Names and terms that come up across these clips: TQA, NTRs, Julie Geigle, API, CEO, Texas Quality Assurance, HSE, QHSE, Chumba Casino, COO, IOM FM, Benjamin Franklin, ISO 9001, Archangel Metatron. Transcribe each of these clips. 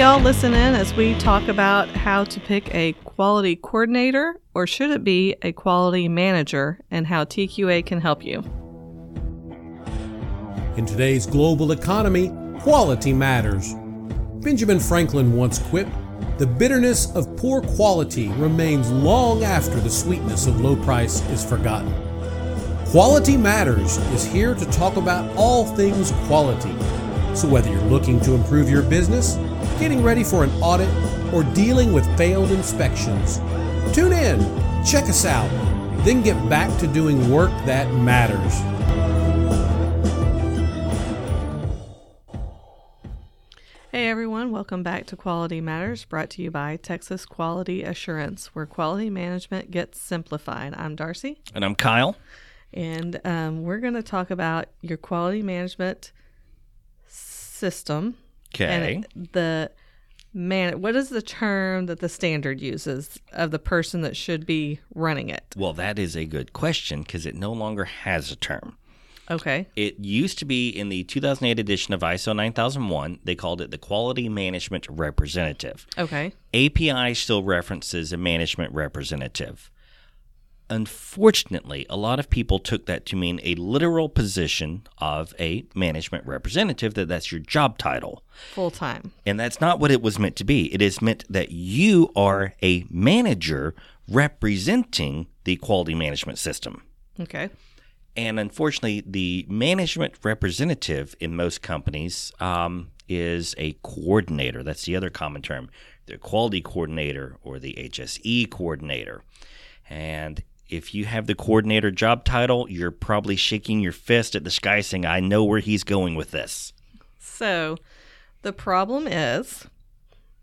y'all. Listen in as we talk about how to pick a quality coordinator, or should it be a quality manager, and how TQA can help you. In today's global economy, quality matters. Benjamin Franklin once quipped, "The bitterness of poor quality remains long after the sweetness of low price is forgotten." Quality Matters is here to talk about all things quality. So whether you're looking to improve your business, getting ready for an audit, or dealing with failed inspections, tune in, check us out, then get back to doing work that matters. Hey everyone, welcome back to Quality Matters, brought to you by Texas Quality Assurance, where quality management gets simplified. I'm Darcy. And I'm Kyle. And we're going to talk about your quality management system. Okay. And what is the term that the standard uses of the person that should be running it? Well, that is a good question because it no longer has a term. Okay. It used to be in the 2008 edition of ISO 9001, they called it the Quality Management Representative. Okay. API still references a management representative. Unfortunately, a lot of people took that to mean a literal position of a management representative, that's your job title. Full time. And that's not what it was meant to be. It is meant that you are a manager representing the quality management system. Okay. And unfortunately, the management representative in most companies is a coordinator. That's the other common term, the quality coordinator or the HSE coordinator. And if you have the coordinator job title, you're probably shaking your fist at the sky saying, I know where he's going with this. So the problem is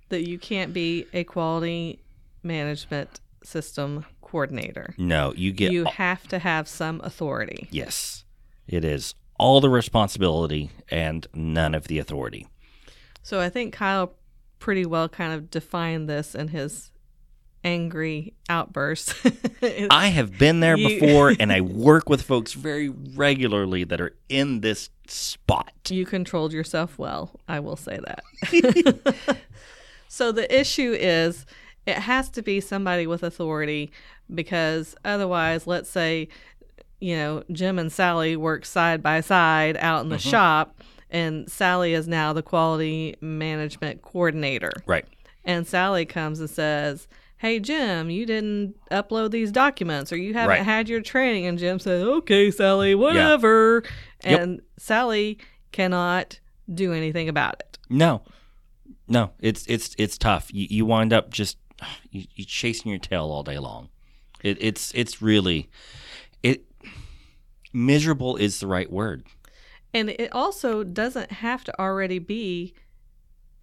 that you can't be a quality management system coordinator. No, you have to have some authority. Yes, it is all the responsibility and none of the authority. So I think Kyle pretty well kind of defined this in his angry outbursts. I have been there before, and I work with folks very regularly that are in this spot. You controlled yourself well, I will say that. So the issue is it has to be somebody with authority, because otherwise, let's say, Jim and Sally work side by side out in the shop, and Sally is now the quality management coordinator. Right. And Sally comes and says, hey, Jim, you didn't upload these documents, or you haven't had your training. And Jim says, okay, Sally, whatever. Yeah. And Sally cannot do anything about it. No, it's tough. You wind up just you chasing your tail all day long. It's really miserable is the right word. And it also doesn't have to already be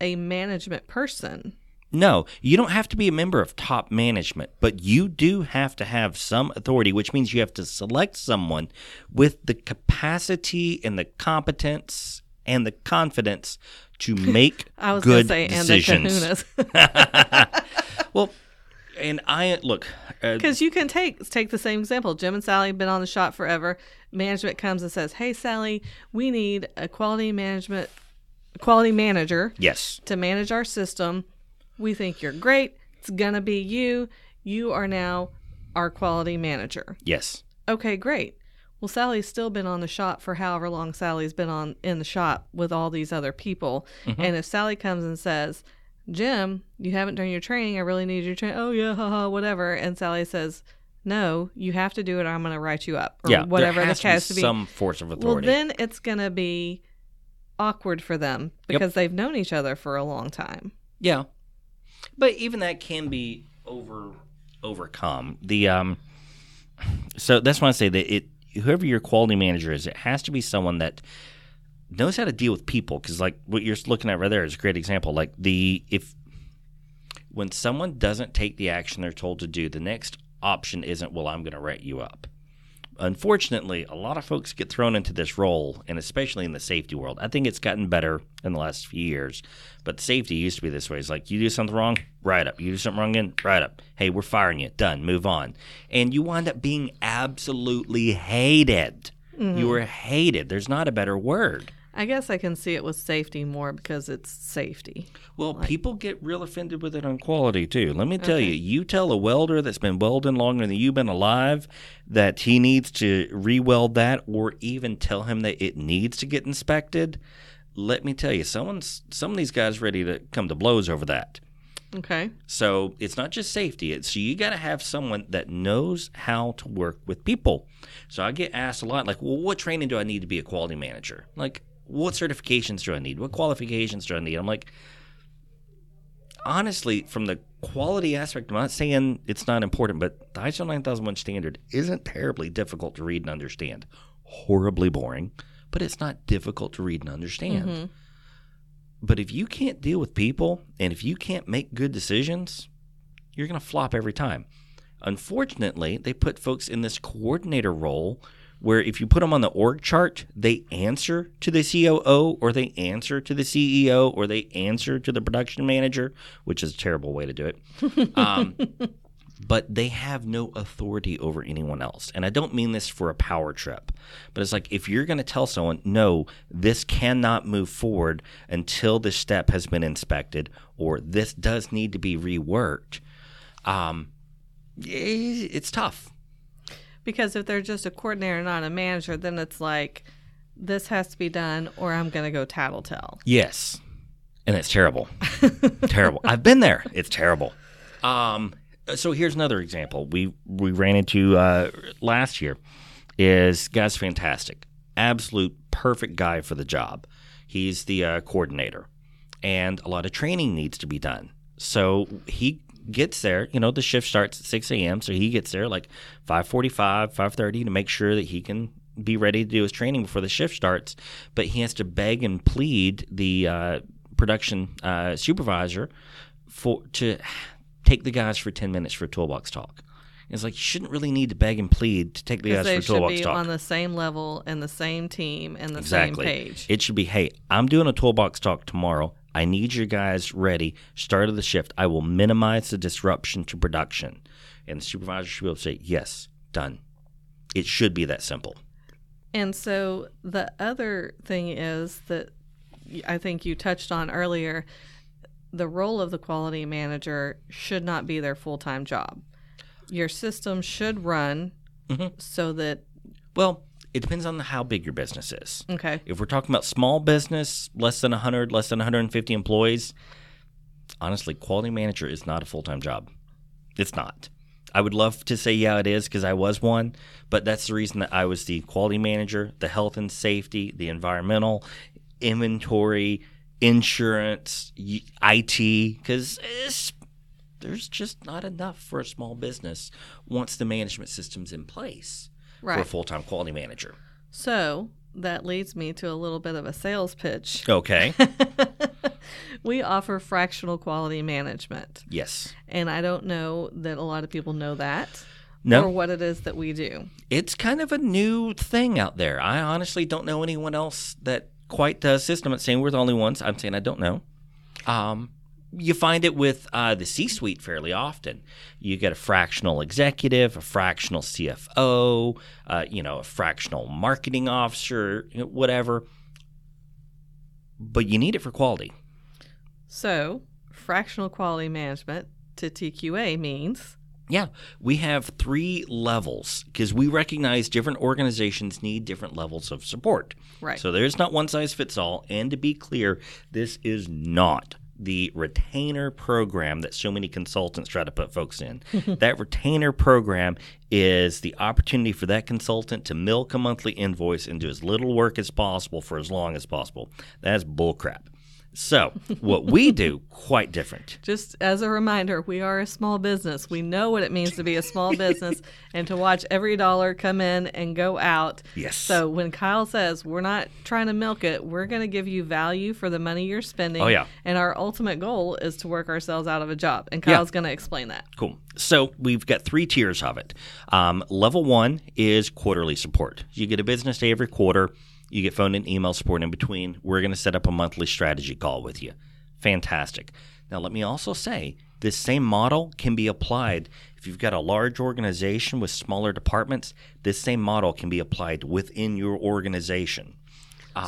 a management person. No, you don't have to be a member of top management, but you do have to have some authority, which means you have to select someone with the capacity and the competence and the confidence to make good decisions. Well, and I look, because you can take the same example. Jim and Sally have been on the shop forever. Management comes and says, "Hey, Sally, we need a quality manager. Yes, to manage our system. We think you're great. It's going to be you. You are now our quality manager." Yes. Okay, great. Well, Sally's still been on the shop for however long Sally's been in the shop with all these other people. Mm-hmm. And if Sally comes and says, Jim, you haven't done your training. I really need your training. Oh, yeah, haha, whatever. And Sally says, no, you have to do it or I'm going to write you up. Or whatever there has to be some force of authority. Well, then it's going to be awkward for them because they've known each other for a long time. Yeah. But even that can be overcome. So that's why I say that whoever your quality manager is, it has to be someone that knows how to deal with people. Because like what you're looking at right there is a great example. Like when someone doesn't take the action they're told to do, the next option isn't, well, I'm going to write you up. Unfortunately, a lot of folks get thrown into this role, and especially in the safety world. I think it's gotten better in the last few years, but safety used to be this way. It's like, you do something wrong, write up. You do something wrong again, write up. Hey, we're firing you. Done. Move on. And you wind up being absolutely hated. Mm-hmm. You are hated. There's not a better word. I guess I can see it with safety more because it's safety. Well, like, people get real offended with it on quality, too. Let me tell you tell a welder that's been welding longer than you've been alive that he needs to re-weld that, or even tell him that it needs to get inspected. Let me tell you, some of these guys ready to come to blows over that. Okay. So it's not just safety. It's you got to have someone that knows how to work with people. So I get asked a lot, like, well, what training do I need to be a quality manager? Like, what certifications do I need? What qualifications do I need? I'm like, honestly, from the quality aspect, I'm not saying it's not important, but the ISO 9001 standard isn't terribly difficult to read and understand. Horribly boring, but it's not difficult to read and understand. Mm-hmm. But if you can't deal with people and if you can't make good decisions, you're going to flop every time. Unfortunately, they put folks in this coordinator role where if you put them on the org chart, they answer to the COO or they answer to the CEO or they answer to the production manager, which is a terrible way to do it. But they have no authority over anyone else. And I don't mean this for a power trip, but it's like if you're going to tell someone, no, this cannot move forward until this step has been inspected or this does need to be reworked, it's tough. Because if they're just a coordinator, not a manager, then it's like this has to be done or I'm going to go tattletale. Yes. And it's terrible. Terrible. I've been there. It's terrible. So here's another example we ran into last year is guy's fantastic, absolute perfect guy for the job. He's the coordinator, and a lot of training needs to be done. So he gets there. You know, the shift starts at 6 a.m., so he gets there like 5:45, 5:30 to make sure that he can be ready to do his training before the shift starts. But he has to beg and plead the production supervisor to take the guys for 10 minutes for a toolbox talk. It's like you shouldn't really need to beg and plead to take the guys for a toolbox talk. They should be on the same level and the same team and the same page. It should be, hey, I'm doing a toolbox talk tomorrow. I need your guys ready. Start of the shift. I will minimize the disruption to production. And the supervisor should be able to say, yes, done. It should be that simple. And so the other thing is that I think you touched on earlier, the role of the quality manager should not be their full-time job. Your system should run so that... Well, it depends on how big your business is. Okay. If we're talking about small business, less than 100, less than 150 employees, honestly, quality manager is not a full-time job. It's not. I would love to say, yeah, it is, because I was one, but that's the reason that I was the quality manager, the health and safety, the environmental, inventory, insurance, IT, because there's just not enough for a small business once the management system's in place for a full-time quality manager. So that leads me to a little bit of a sales pitch. Okay. We offer fractional quality management. Yes. And I don't know that a lot of people know that. No. Or what it is that we do. It's kind of a new thing out there. I honestly don't know anyone else that quite the system. I'm not saying we're the only ones. I'm saying I don't know. You find it with the C-suite fairly often. You get a fractional executive, a fractional CFO, a fractional marketing officer, whatever. But you need it for quality. So fractional quality management to TQA means... Yeah, we have 3 levels because we recognize different organizations need different levels of support. Right. So there's not one size fits all. And to be clear, this is not the retainer program that so many consultants try to put folks in. That retainer program is the opportunity for that consultant to milk a monthly invoice and do as little work as possible for as long as possible. That's bullcrap. So what we do, quite different. Just as a reminder, we are a small business. We know what it means to be a small business and to watch every dollar come in and go out. Yes. So when Kyle says we're not trying to milk it, we're going to give you value for the money you're spending. Oh, yeah. And our ultimate goal is to work ourselves out of a job. And Kyle's going to explain that. Cool. So we've got 3 tiers of it. Level 1 is quarterly support. You get a business day every quarter. You get phone and email support in between. We're going to set up a monthly strategy call with you. Fantastic. Now, let me also say this same model can be applied if you've got a large organization with smaller departments. This same model can be applied within your organization.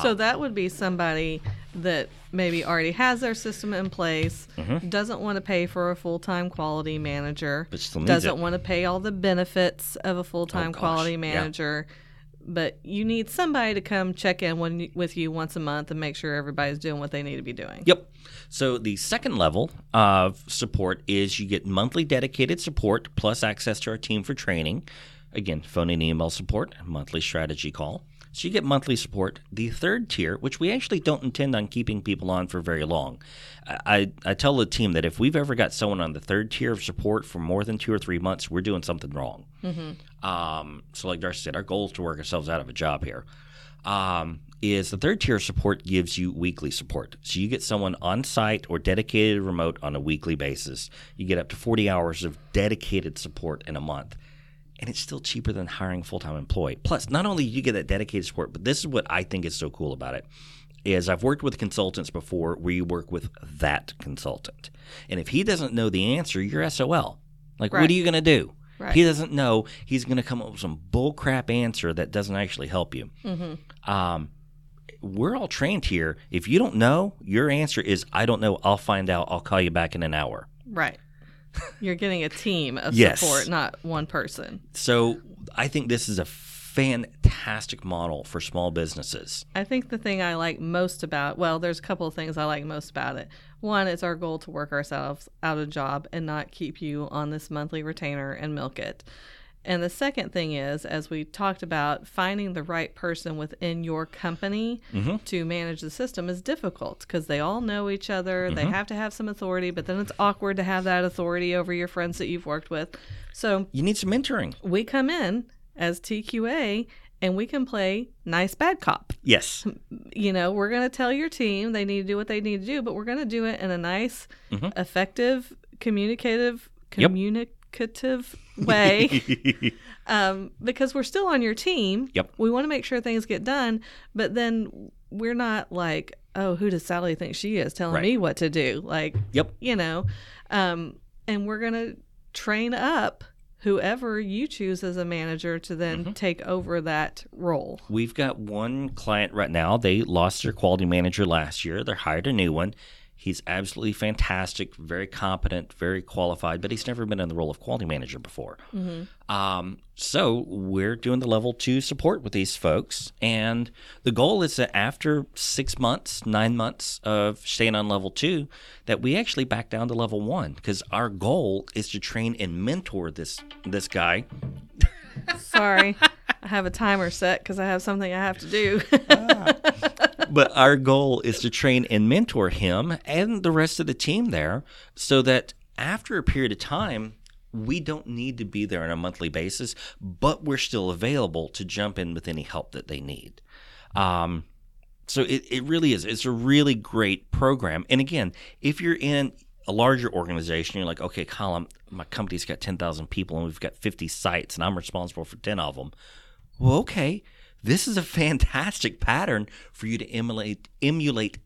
So that would be somebody that maybe already has their system in place, doesn't want to pay for a full-time quality manager, but still needs doesn't want to pay all the benefits of a full-time quality manager, but you need somebody to come check in with you once a month and make sure everybody's doing what they need to be doing. Yep. So the second level of support is you get monthly dedicated support plus access to our team for training. Again, phone and email support, monthly strategy call. So you get monthly support. The third tier, which we actually don't intend on keeping people on for very long. I tell the team that if we've ever got someone on the third tier of support for more than 2 or 3 months, we're doing something wrong. So like Darcy said, our goal is to work ourselves out of a job here. Is the third tier of support gives you weekly support. So you get someone on site or dedicated remote on a weekly basis. You get up to 40 hours of dedicated support in a month. And it's still cheaper than hiring a full-time employee. Plus, not only do you get that dedicated support, but this is what I think is so cool about it, is I've worked with consultants before where you work with that consultant. And if he doesn't know the answer, you're SOL. Like, what are you going to do? He doesn't know. He's going to come up with some bullcrap answer that doesn't actually help you. We're all trained here. If you don't know, your answer is, I don't know. I'll find out. I'll call you back in an hour. Right. You're getting a team of support, not one person. So I think this is a fantastic model for small businesses. I think the thing I like most about, well, there's a couple of things I like most about it. One, it's our goal to work ourselves out of a job and not keep you on this monthly retainer and milk it. And the second thing is, as we talked about, finding the right person within your company to manage the system is difficult because they all know each other. They have to have some authority, but then it's awkward to have that authority over your friends that you've worked with. So you need some mentoring. We come in as TQA and we can play nice bad cop. Yes. You know, we're going to tell your team they need to do what they need to do, but we're going to do it in a nice, effective, communicative way because we're still on your team. We want to make sure things get done, but then we're not like, oh, who does Sally think she is telling me what to do? Like, you know, and we're going to train up whoever you choose as a manager to then take over that role. We've got one client right now. They lost their quality manager last year. They hired a new one. He's absolutely fantastic, very competent, very qualified, but he's never been in the role of quality manager before. So we're doing the level 2 support with these folks. And the goal is that after 6 months, 9 months of staying on level 2, that we actually back down to level 1 because our goal is to train and mentor this guy. Sorry. I have a timer set because I have something I have to do. But our goal is to train and mentor him and the rest of the team there so that after a period of time, we don't need to be there on a monthly basis, but we're still available to jump in with any help that they need. So it really is. It's a really great program. And again, if you're in a larger organization, you're like, okay, Colin, my company's got 10,000 people and we've got 50 sites and I'm responsible for 10 of them. Well, okay. This is a fantastic pattern for you to emulate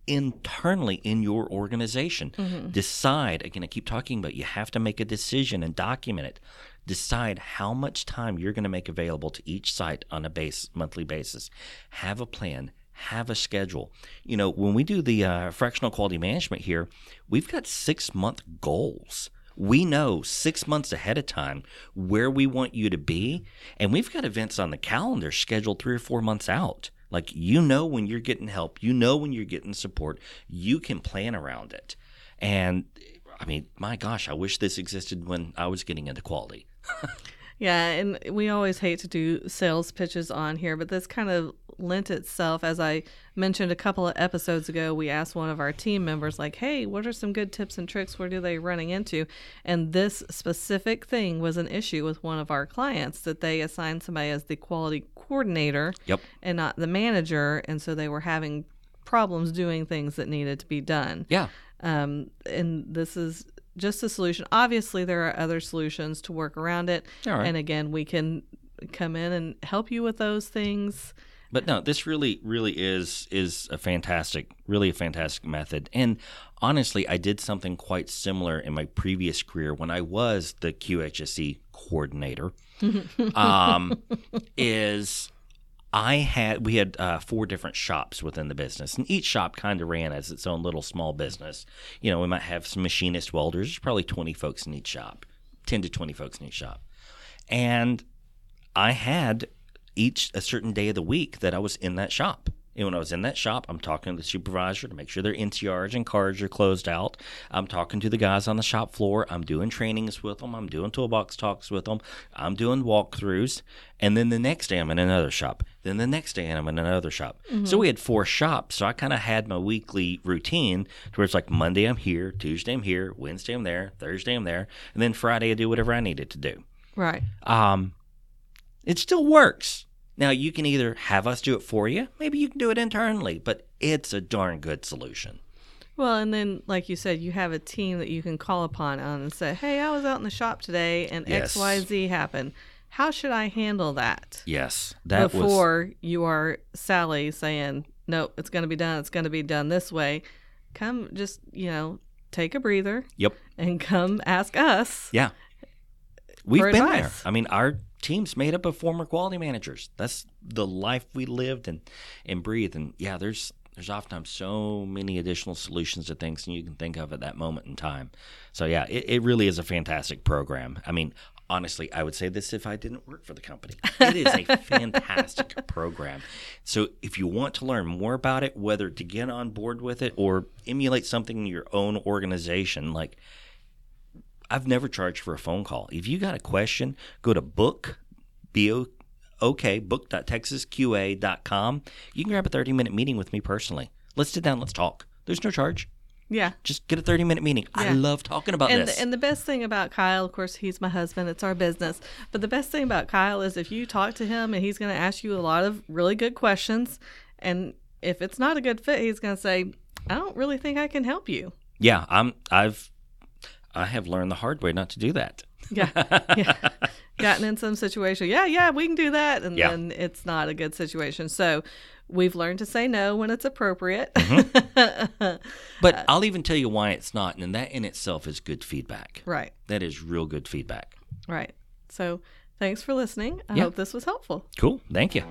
internally in your organization. Decide, again, I keep talking about you have to make a decision and document it. Decide how much time you're going to make available to each site on a monthly basis. Have a plan. Have a schedule. You know, when we do the fractional quality management here, we've got 6-month goals. We know 6 months ahead of time where we want you to be, and we've got events on the calendar scheduled 3 or 4 months out. Like, you know when you're getting help. You know when you're getting support. You can plan around it. And, I mean, my gosh, I wish this existed when I was getting into quality. Yeah, and we always hate to do sales pitches on here, but this kind of lent itself. As I mentioned a couple of episodes ago, we asked one of our team members, like, hey, what are some good tips and tricks? What are they running into? And this specific thing was an issue with one of our clients, that they assigned somebody as the quality coordinator and not the manager. And so they were having problems doing things that needed to be done. And this is just a solution. Obviously, there are other solutions to work around it. And again, we can come in and help you with those things. But no, this really, really is a fantastic method. And honestly, I did something quite similar in my previous career when I was the QHSE coordinator. We had four different shops within the business, and each shop kind of ran as its own little small business. You know, we might have some machinist welders. There's probably 20 folks in each shop, 10 to 20 folks in each shop. And I had a certain day of the week that I was in that shop. And when I was in that shop, I'm talking to the supervisor to make sure their NTRs and cards are closed out. I'm talking to the guys on the shop floor. I'm doing trainings with them. I'm doing toolbox talks with them. I'm doing walkthroughs. And then the next day, I'm in another shop. Then the next day, I'm in another shop. Mm-hmm. So we had four shops. So I kind of had my weekly routine where it's like Monday, I'm here. Tuesday, I'm here. Wednesday, I'm there. Thursday, I'm there. And then Friday, I do whatever I needed to do. Right. It still works. Now, you can either have us do it for you, maybe you can do it internally, but it's a darn good solution. Well, and then, like you said, you have a team that you can call upon and say, hey, I was out in the shop today and yes. XYZ happened. How should I handle that? Yes. That before was... you are Sally saying, nope, it's going to be done. It's going to be done this way. Come just, take a breather. Yep. And come ask us. Yeah. We've been there. I mean, our team's made up of former quality managers. That's the life we lived and breathed. And yeah, there's oftentimes so many additional solutions to things than you can think of at that moment in time. So yeah, it really is a fantastic program. I mean, honestly, I would say this if I didn't work for the company. It is a fantastic program. So if you want to learn more about it, whether to get on board with it or emulate something in your own organization, like I've never charged for a phone call. If you got a question, go to book.texasqa.com. You can grab a 30-minute meeting with me personally. Let's sit down. Let's talk. There's no charge. Yeah. Just get a 30-minute meeting. Yeah. I love talking about this. And the best thing about Kyle, of course, he's my husband. It's our business. But the best thing about Kyle is if you talk to him and he's going to ask you a lot of really good questions, and if it's not a good fit, he's going to say, I don't really think I can help you. Yeah. I have learned the hard way not to do that. Yeah. Gotten in some situation. Yeah, we can do that. And then it's not a good situation. So we've learned to say no when it's appropriate. Mm-hmm. But I'll even tell you why it's not. And that in itself is good feedback. Right. That is real good feedback. Right. So thanks for listening. I hope this was helpful. Cool. Thank you.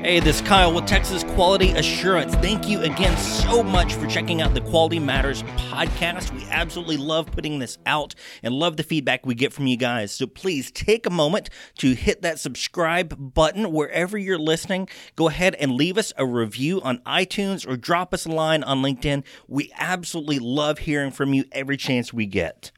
Hey, this is Kyle with Texas Quality Assurance. Thank you again so much for checking out the Quality Matters podcast. We absolutely love putting this out and love the feedback we get from you guys. So please take a moment to hit that subscribe button wherever you're listening. Go ahead and leave us a review on iTunes or drop us a line on LinkedIn. We absolutely love hearing from you every chance we get.